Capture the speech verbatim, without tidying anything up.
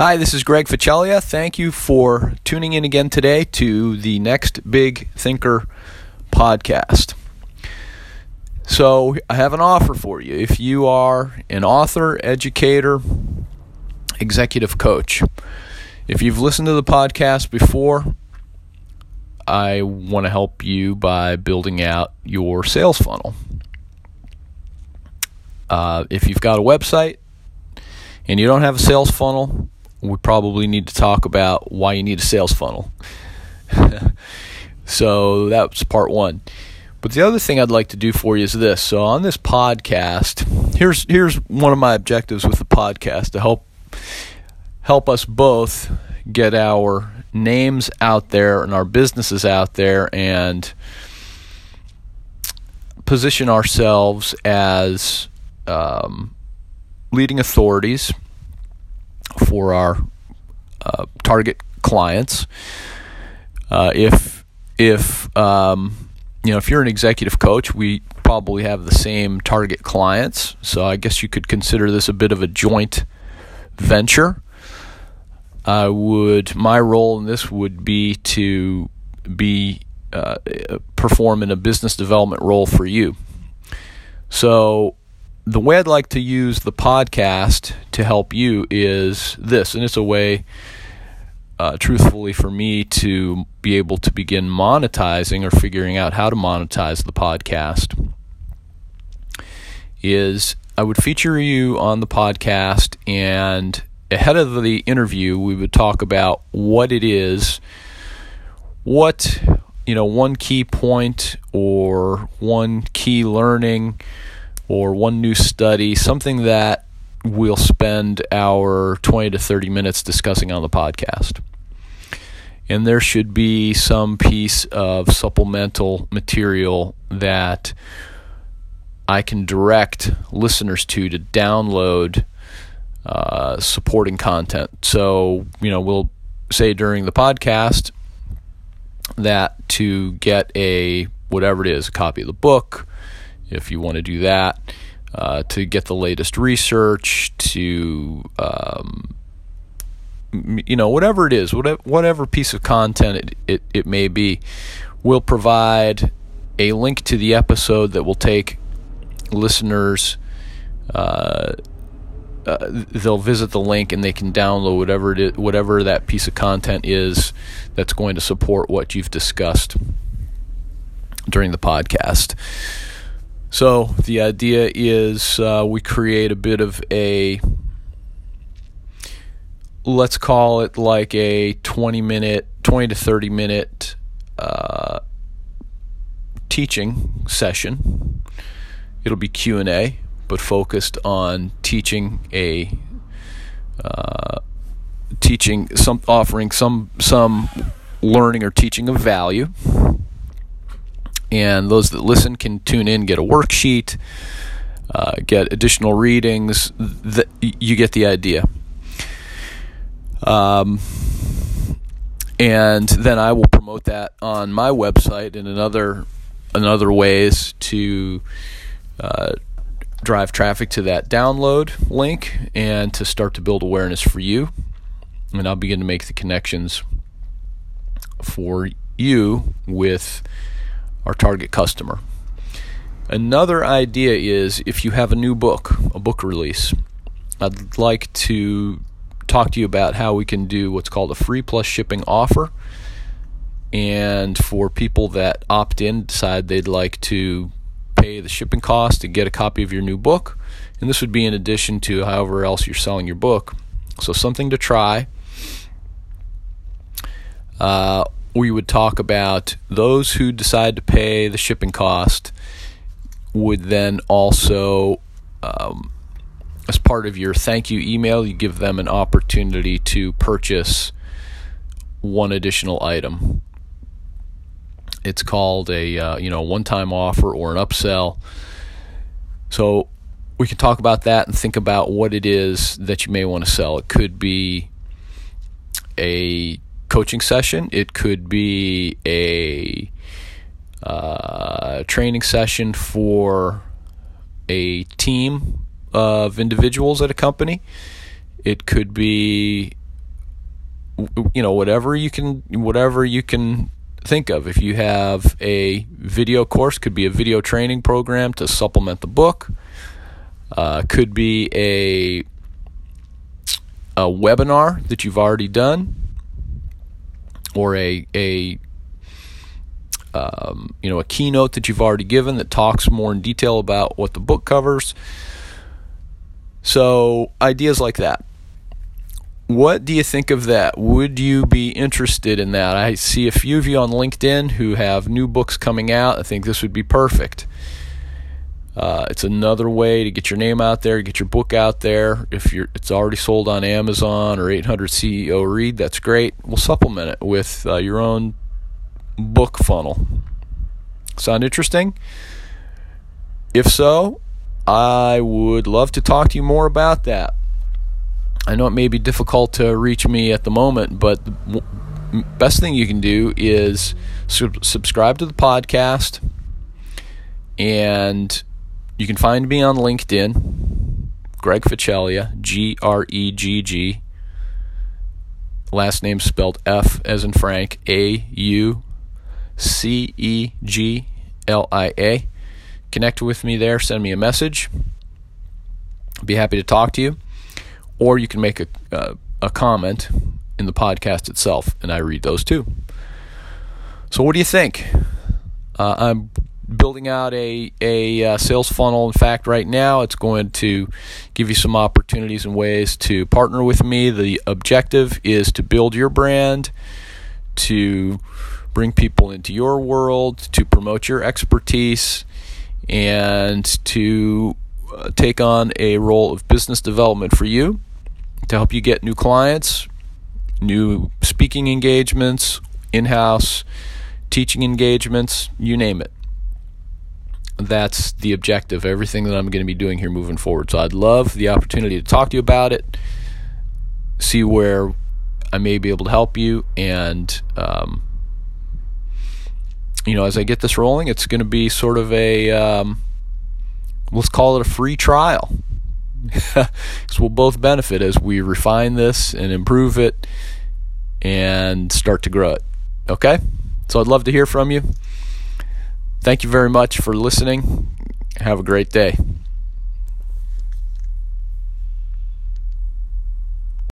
Hi, this is Greg Ficchella. Thank you for tuning in again today to the Next Big Thinker podcast. So I have an offer for you. If you are an author, educator, executive coach, if you've listened to the podcast before, I want to help you by building out your sales funnel. Uh, if you've got a website and you don't have a sales funnel, we probably need to talk about why you need a sales funnel. So that's part one. But the other thing I'd like to do for you is this. So on this podcast, here's here's one of my objectives with the podcast, to help help us both get our names out there and our businesses out there and position ourselves as um, leading authorities for our uh, target clients. Uh, if if um, you know, if you're an executive coach, we probably have the same target clients. So I guess you could consider this a bit of a joint venture. I would my role in this would be to be uh, perform in a business development role for you. So the way I'd like to use the podcast to help you is this, and it's a way, uh, truthfully, for me to be able to begin monetizing or figuring out how to monetize the podcast. Is I would feature you on the podcast, and ahead of the interview, we would talk about what it is, what, you know, one key point or one key learning or one new study, something that we'll spend our twenty to thirty minutes discussing on the podcast. And there should be some piece of supplemental material that I can direct listeners to to download Uh, supporting content. So, you know, we'll say during the podcast that to get a, whatever it is, a copy of the book, if you want to do that, uh, to get the latest research, to, um, you know, whatever it is, whatever, whatever piece of content it, it, it may be, we'll provide a link to the episode that will take listeners, uh, Uh, they'll visit the link and they can download whatever it is, whatever that piece of content is that's going to support what you've discussed during the podcast. So the idea is uh, we create a bit of a, let's call it like a twenty minute, twenty to thirty minute uh, teaching session. It'll be Q and A, but focused on teaching a uh, teaching some offering some some learning or teaching of value, and those that listen can tune in, get a worksheet, uh, get additional readings. That you get the idea. Um, and then I will promote that on my website and in other in other ways to. Uh, drive traffic to that download link and to start to build awareness for you. And I'll begin to make the connections for you with our target customer. Another idea is if you have a new book, a book release, I'd like to talk to you about how we can do what's called a free plus shipping offer. And for people that opt in, decide they'd like to pay the shipping cost to get a copy of your new book, and this would be in addition to however else you're selling your book. So something to try. Uh, we would talk about those who decide to pay the shipping cost would then also, um, as part of your thank you email, you give them an opportunity to purchase one additional item. It's called a uh, you know one-time offer or an upsell. So we can talk about that and think about what it is that you may want to sell. It could be a coaching session. It could be a uh, training session for a team of individuals at a company. It could be you know, whatever you can, whatever you can think of. If you have a video course, could be a video training program to supplement the book. Uh, could be a a webinar that you've already done, or a a um, you know a keynote that you've already given that talks more in detail about what the book covers. So ideas like that. What do you think of that? Would you be interested in that? I see a few of you on LinkedIn who have new books coming out. I think this would be perfect. Uh, it's another way to get your name out there, get your book out there. If you're, it's already sold on Amazon or eight hundred C E O Read, that's great. We'll supplement it with uh, your own book funnel. Sound interesting? If so, I would love to talk to you more about that. I know it may be difficult to reach me at the moment, but the best thing you can do is sub- subscribe to the podcast, and you can find me on LinkedIn, Greg Ficchella, G R E G G, last name spelled F as in Frank, A U C E G L I A. Connect with me there, send me a message. I'd be happy to talk to you. Or you can make a, uh, a comment in the podcast itself, and I read those too. So what do you think? Uh, I'm building out a, a uh, sales funnel. In fact, right now it's going to give you some opportunities and ways to partner with me. The objective is to build your brand, to bring people into your world, to promote your expertise, and to uh, take on a role of business development for you, to help you get new clients, new speaking engagements, in-house teaching engagements, you name it. That's the objective, everything that I'm going to be doing here moving forward. So I'd love the opportunity to talk to you about it, see where I may be able to help you. And, um, you know, as I get this rolling, it's going to be sort of a, um, let's call it a free trial. Because we'll both benefit as we refine this and improve it and start to grow it. Okay? So I'd love to hear from you. Thank you very much for listening. Have a great day.